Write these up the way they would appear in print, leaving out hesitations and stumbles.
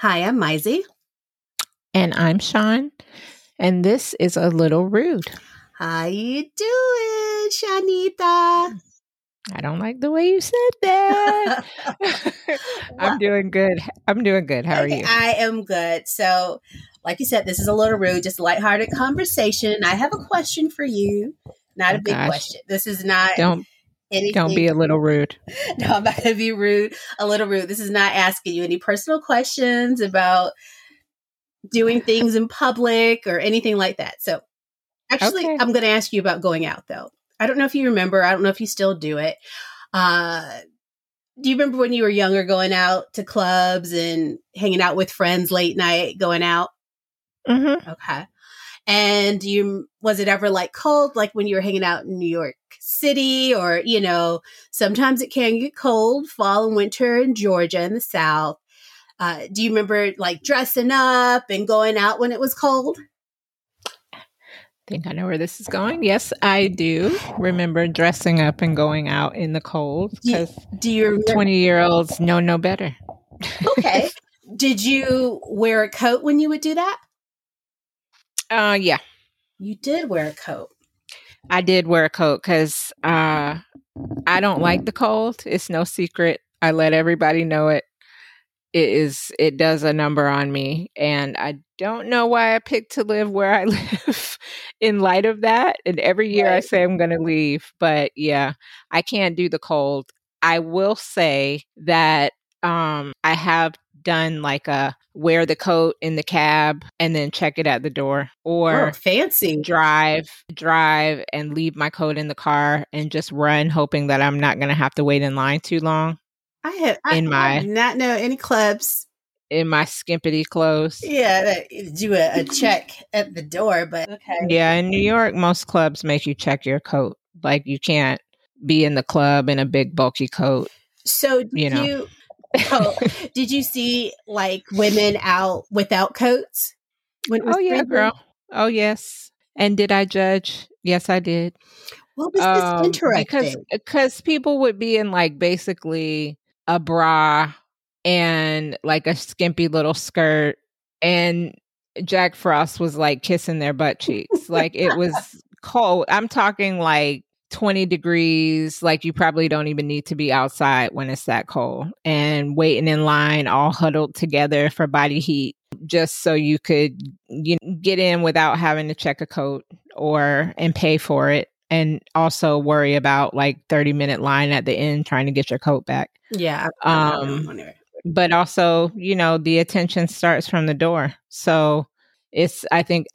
Hi, I'm Mizey. And I'm Sean. And this is A Little Rude. How you doing, Shanita? I don't like the way you said that. I'm doing good. How are you? I am good. So, like you said, this is A Little Rude, just a lighthearted conversation. I have a question for you. Not a big question. This is not anything. Don't be a little rude. No, I'm not going to be rude. A little rude. This is not asking you any personal questions about doing things in public or anything like that. So actually, okay. I'm going to ask you about going out, though. I don't know if you remember. I don't know if you still do it. Do you remember when you were younger going out to clubs and hanging out with friends late night, going out? Mm-hmm. Okay. And was it ever like cold, like when you were hanging out in New York City or, you know, sometimes it can get cold, fall and winter in Georgia in the South. Do you remember like dressing up and going out when it was cold? I think I know where this is going. Yes, I do remember dressing up and going out in the cold because 20-year-olds know no better. Okay. Did you wear a coat when you would do that? Yeah. You did wear a coat. I did wear a coat because I don't like the cold. It's no secret. I let everybody know it. It does a number on me. And I don't know why I picked to live where I live in light of that. And every year I say I'm going to leave. But yeah, I can't do the cold. I will say that I have done like a wear the coat in the cab and then check it at the door, or fancy drive and leave my coat in the car and just run, hoping that I'm not going to have to wait in line too long. I do not know any clubs in my skimpity clothes. Yeah, do a check at the door, but okay. Yeah, in New York, most clubs make you check your coat. Like you can't be in the club in a big bulky coat. So did you see like women out without coats? Oh yeah, girl. Oh yes. And did I judge? Yes, I did. What was this interesting? Because people would be in like basically a bra and like a skimpy little skirt, and Jack Frost was like kissing their butt cheeks. Like it was cold. I'm talking like 20 degrees, like you probably don't even need to be outside when it's that cold, and waiting in line all huddled together for body heat just so you could get in without having to check a coat and pay for it, and also worry about like 30-minute line at the end trying to get your coat back. Yeah. But also, the attention starts from the door. So I think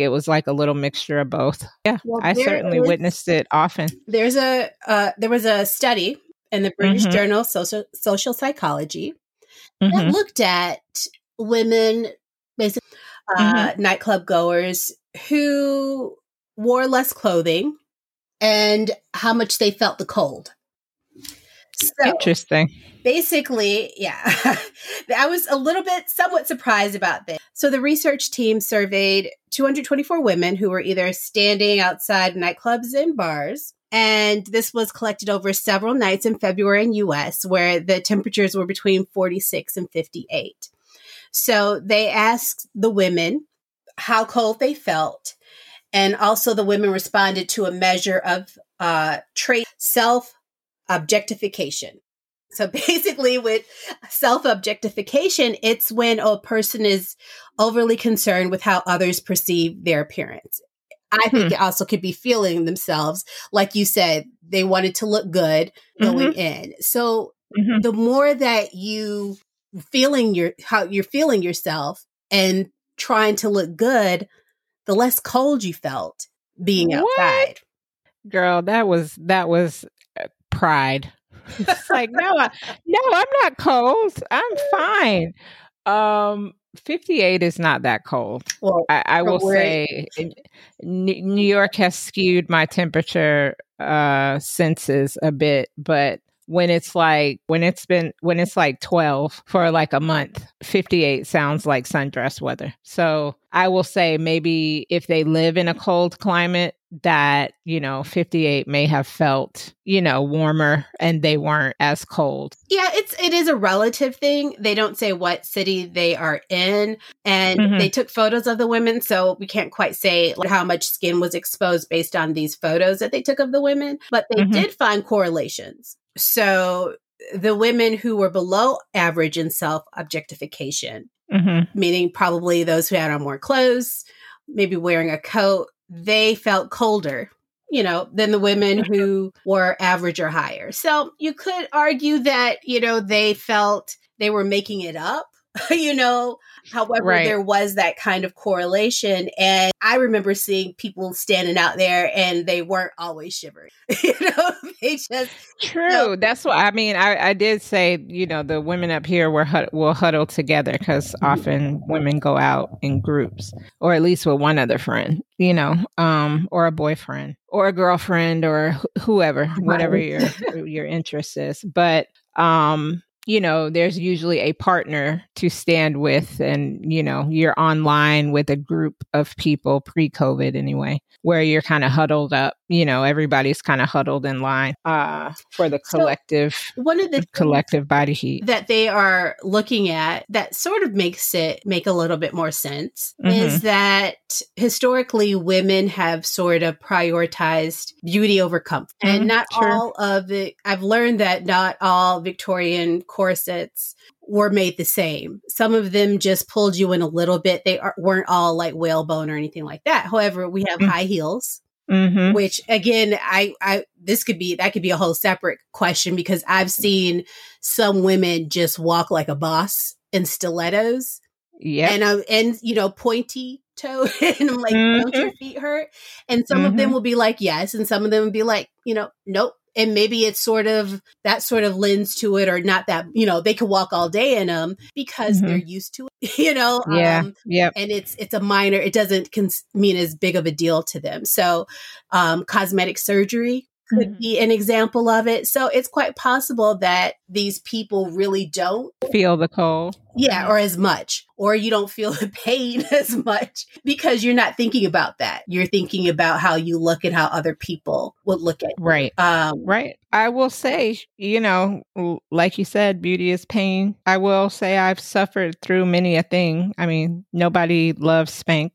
it was like a little mixture of both. Yeah, well, I certainly witnessed it often. There was a study in the British mm-hmm. Journal of Social Psychology mm-hmm. that looked at women, basically mm-hmm. nightclub goers who wore less clothing and how much they felt the cold. So, interesting. Basically, yeah, I was a little bit somewhat surprised about this. So the research team surveyed 224 women who were either standing outside nightclubs and bars. And this was collected over several nights in February in U.S. where the temperatures were between 46 and 58. So they asked the women how cold they felt. And also the women responded to a measure of trait self-objectification. So basically with self-objectification, it's when a person is overly concerned with how others perceive their appearance. I think it also could be feeling themselves. Like you said, they wanted to look good going in. So the more that you how you're feeling yourself and trying to look good, the less cold you felt being outside. Girl, that was pride. It's like, no, I'm not cold. I'm fine. 58 is not that cold. Well, I will say New York has skewed my temperature senses a bit, but when it's like 12 for like a month. 58 sounds like sundress weather. So I will say maybe if they live in a cold climate, that, 58 may have felt, warmer and they weren't as cold. Yeah, it is a relative thing. They don't say what city they are in, and they took photos of the women, so we can't quite say how much skin was exposed based on these photos that they took of the women, but they did find correlations. So the women who were below average in self-objectification, meaning probably those who had on more clothes, maybe wearing a coat, they felt colder, than the women who were average or higher. So you could argue that, they felt they were making it up, However, there was that kind of correlation. And I remember seeing people standing out there and they weren't always shivering. They just... True. That's what I mean. I did say, the women up here will huddle together because often women go out in groups, or at least with one other friend, or a boyfriend or a girlfriend or whoever, whatever your interest is. But, there's usually a partner to stand with, and, you're online with a group of people pre-COVID anyway, where you're kind of huddled up, everybody's kind of huddled in line for the collective, so one of the collective body heat that they are looking at that sort of makes it make a little bit more sense is that historically women have sort of prioritized beauty over comfort. And not all of it, I've learned that not all Victorian corsets were made the same. Some of them just pulled you in a little bit. They weren't all like whalebone or anything like that. However, we have high heels, which again, that could be a whole separate question, because I've seen some women just walk like a boss in stilettos. Yeah. And pointy toe. And I'm like, don't your feet hurt? And some of them will be like, yes. And some of them will be like, nope. And maybe it's sort of that sort of lens to it, or not that, they could walk all day in them because they're used to it, and it's a minor, it doesn't mean as big of a deal to them. So cosmetic surgery could be an example of it. So it's quite possible that these people really don't feel the cold. Yeah, or as much, or you don't feel the pain as much because you're not thinking about that. You're thinking about how you look and how other people would look at you. Right. Right. I will say, like you said, beauty is pain. I will say I've suffered through many a thing. I mean, nobody loves Spanx,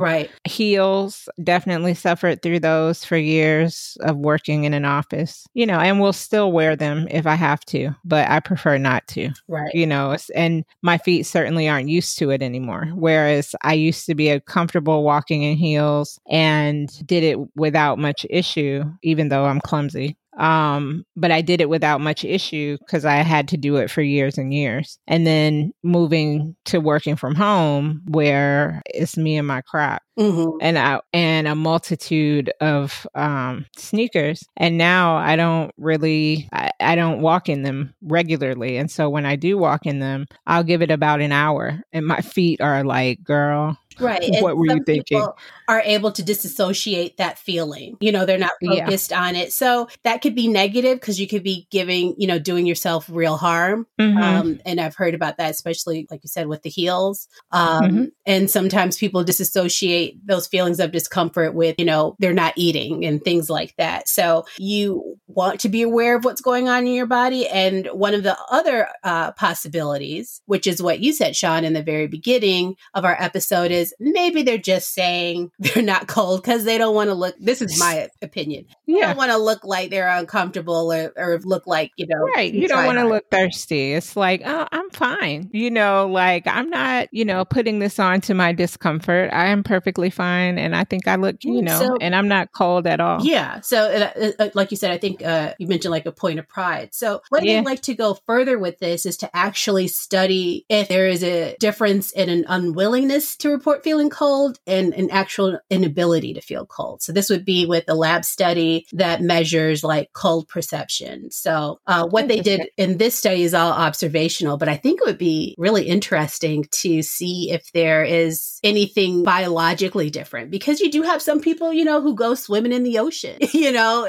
Right. Heels, definitely suffered through those for years of working in an office, and will still wear them if I have to, but I prefer not to. Right. And my feet certainly aren't used to it anymore. Whereas I used to be comfortable walking in heels and did it without much issue, even though I'm clumsy. But I did it without much issue because I had to do it for years and years. And then moving to working from home where it's me and my crop and a multitude of sneakers. And now I don't really, I don't walk in them regularly. And so when I do walk in them, I'll give it about an hour and my feet are like, girl. Right. And what were you thinking? People are able to disassociate that feeling. They're not focused on it. So that could be negative because you could be doing yourself real harm. And I've heard about that, especially, like you said, with the heels. And sometimes people disassociate those feelings of discomfort with, they're not eating and things like that. So you want to be aware of what's going on in your body. And one of the other possibilities, which is what you said, Sean, in the very beginning of our episode, is maybe they're just saying they're not cold because they don't want to look, this is my opinion, you don't want to look like they're uncomfortable or look like, Right. You don't want to look thirsty. It's like, oh, I'm fine. I'm not, putting this on to my discomfort. I am perfectly fine. And I think I look, and I'm not cold at all. Yeah. So like you said, I think you mentioned like a point of pride. So what I'd like to go further with this is to actually study if there is a difference in an unwillingness to report report feeling cold and an actual inability to feel cold. So this would be with a lab study that measures like cold perception. So what they did in this study is all observational, but I think it would be really interesting to see if there is anything biologically different, because you do have some people, you know, who go swimming in the ocean, you know,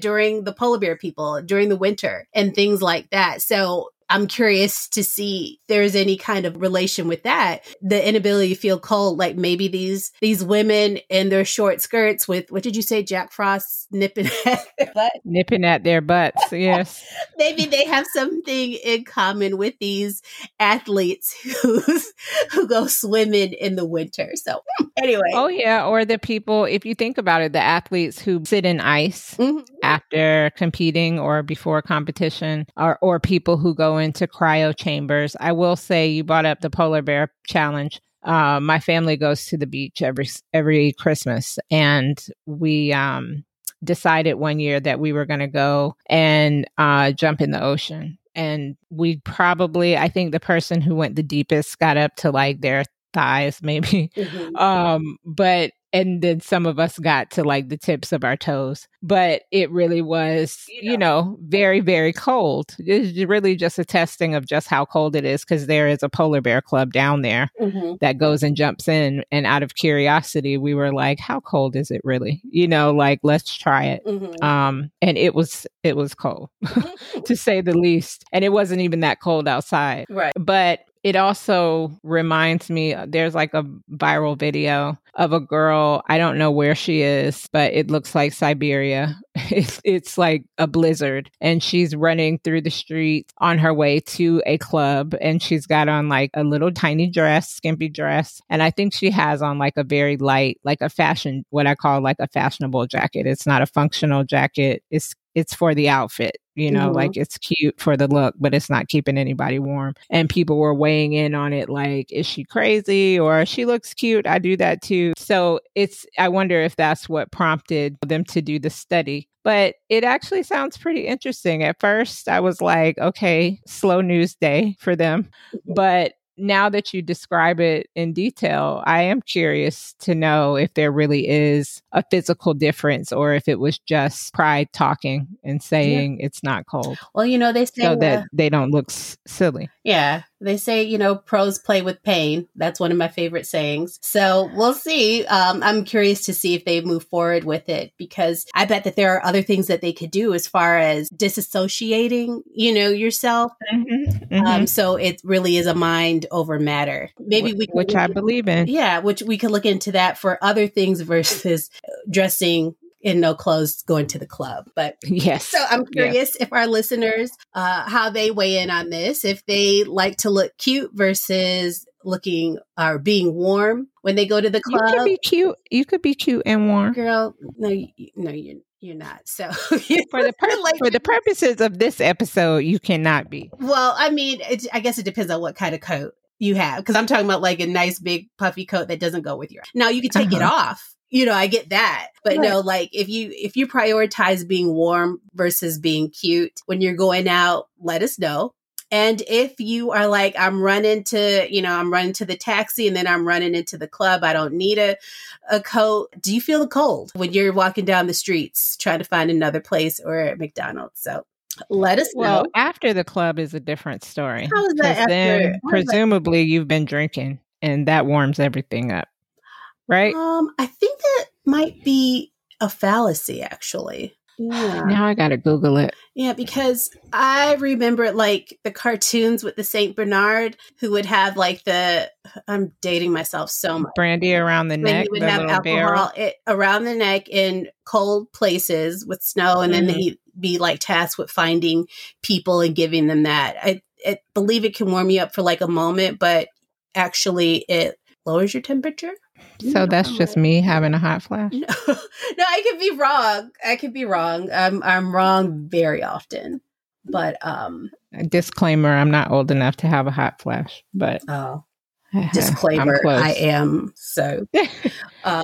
during the polar bear people, during the winter and things like that. So I'm curious to see if there's any kind of relation with that. The inability to feel cold, like maybe these women in their short skirts with, what did you say, Jack Frost nipping at their butt? Nipping at their butts, yes. Maybe they have something in common with these athletes who go swimming in the winter. So anyway. Oh, yeah. Or the people, if you think about it, the athletes who sit in ice after competing or before competition, or people who go into cryo chambers. I will say, you brought up the polar bear challenge. My family goes to the beach every Christmas, and we decided one year that we were going to go and jump in the ocean. And we probably, I think the person who went the deepest got up to like their thighs, maybe. And then some of us got to like the tips of our toes, but it really was, you know, very, very cold. It's really just a testing of just how cold it is, because there is a polar bear club down there that goes and jumps in. And out of curiosity, we were like, how cold is it really? You know, like, let's try it. And it was cold to say the least. And it wasn't even that cold outside. Right. But it also reminds me, there's like a viral video of a girl, I don't know where she is, but it looks like Siberia. It's like a blizzard, and she's running through the streets on her way to a club, and she's got on like a little tiny dress, skimpy dress. And I think she has on like a very light, like a fashion, what I call like a fashionable jacket. It's not a functional jacket. It's for the outfit, you know, like it's cute for the look, but it's not keeping anybody warm. And people were weighing in on it like, is she crazy, or she looks cute? I do that too. So I wonder if that's what prompted them to do the study. But it actually sounds pretty interesting. At first, I was like, okay, slow news day for them. But now that you describe it in detail, I am curious to know if there really is a physical difference, or if it was just pride talking and saying it's not cold. Well, you know, they say so that they don't look silly. Yeah. They say, you know, pros play with pain. That's one of my favorite sayings. So we'll see. I'm curious to see if they move forward with it, because I bet that there are other things that they could do as far as disassociating, you know, yourself. So it really is a mind over matter. Which I believe in. Yeah, which we could look into that for other things versus dressing in no clothes, going to the club. But yes. So I'm curious if our listeners, how they weigh in on this, if they like to look cute versus looking or being warm when they go to the club. You could be cute. You could be cute and warm. Girl, no, you're not. So for the purposes of this episode, you cannot be. Well, I mean, I guess it depends on what kind of coat you have. Because I'm talking about like a nice, big, puffy coat that doesn't go with your... Now, you can take it off. You know, I get that. But no, like if you prioritize being warm versus being cute when you're going out, let us know. And if you are like, I'm running to the taxi and then I'm running into the club, I don't need a coat. Do you feel the cold when you're walking down the streets trying to find another place or at McDonald's? So let us know. Well, after the club is a different story. How is that after? Then, presumably you've been drinking and that warms everything up. Right. I think that might be a fallacy, actually. Yeah. Now I got to Google it. Yeah, because I remember like the cartoons with the St. Bernard who would have like I'm dating myself so much. Brandy around the neck. You would have alcohol around the neck in cold places with snow. And then they'd be like tasked with finding people and giving them that. I believe it can warm you up for like a moment, but actually it lowers your temperature. So that's just me having a hot flash? No, I could be wrong. I'm wrong very often. But a disclaimer, I'm not old enough to have a hot flash, but disclaimer, I am. So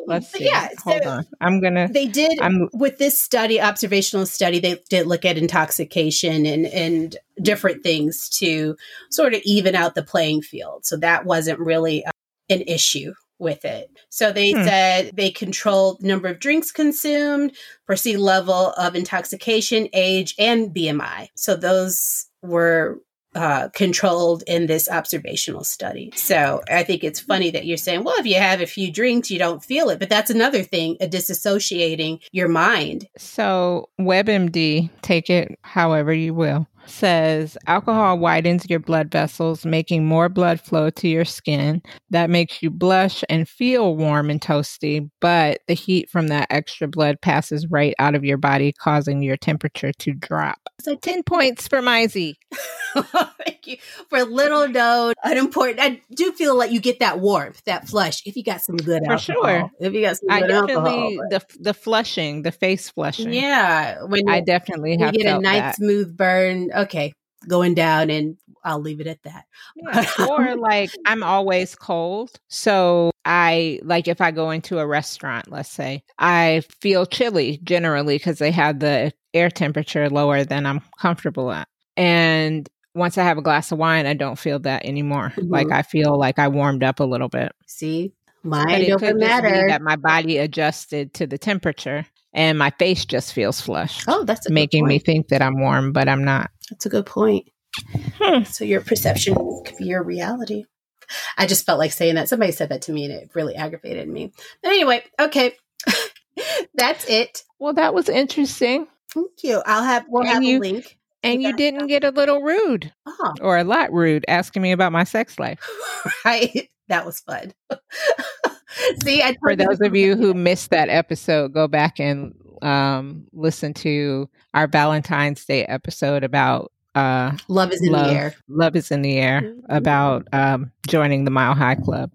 let's see. Yeah, hold on. With this study, observational study, they did look at intoxication and different things to sort of even out the playing field. So that wasn't really an issue with it. So they said they controlled number of drinks consumed, perceived level of intoxication, age, and BMI. So those were controlled in this observational study. So I think it's funny that you're saying, well, if you have a few drinks, you don't feel it. But that's another thing, disassociating your mind. So WebMD, take it however you will, says alcohol widens your blood vessels, making more blood flow to your skin. That makes you blush and feel warm and toasty, but the heat from that extra blood passes right out of your body, causing your temperature to drop. So 10 points for Mizey. Thank you. For little known, unimportant. I do feel like you get that warmth, that flush, if you got some good alcohol. For sure. If you got some good alcohol. The flushing, the face flushing. Yeah. You get a nice smooth burn. Okay, going down, and I'll leave it at that. Yeah. Or like I'm always cold. So I like if I go into a restaurant, let's say, I feel chilly generally because they have the air temperature lower than I'm comfortable at. And once I have a glass of wine, I don't feel that anymore. Mm-hmm. Like I feel like I warmed up a little bit. See, mine doesn't matter. That my body adjusted to the temperature and my face just feels flushed. Oh, that's making me think that I'm warm, but I'm not. That's a good point. So your perception could be your reality. I just felt like saying that. Somebody said that to me and it really aggravated me. But anyway, okay. That's it. Well, that was interesting. Thank you. We'll have a link. And you didn't get a little rude or a lot rude asking me about my sex life. Right. That was fun. See, for those of you who missed that episode, go back and listen to our Valentine's Day episode about love is in the air. Love is in the air, mm-hmm. about joining the Mile High Club.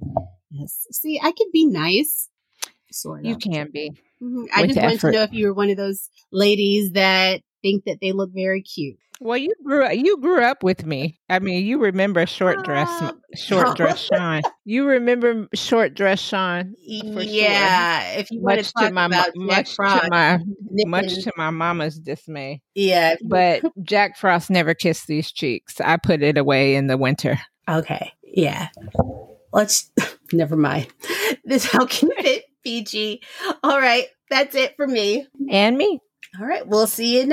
Yes. See, I can be nice. Sort of. You can be. Mm-hmm. I just wanted to know if you were one of those ladies that think that they look very cute. Well, you grew up with me. I mean, you remember short dress Sean. You remember short dress Sean. Yeah, sure. If you want to talk about Jack Frost, much to my mama's dismay. Yeah, but Jack Frost never kissed these cheeks. I put it away in the winter. Okay, yeah. Never mind. This how can it PG. All right, that's it for me and me. All right. We'll see you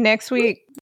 next week.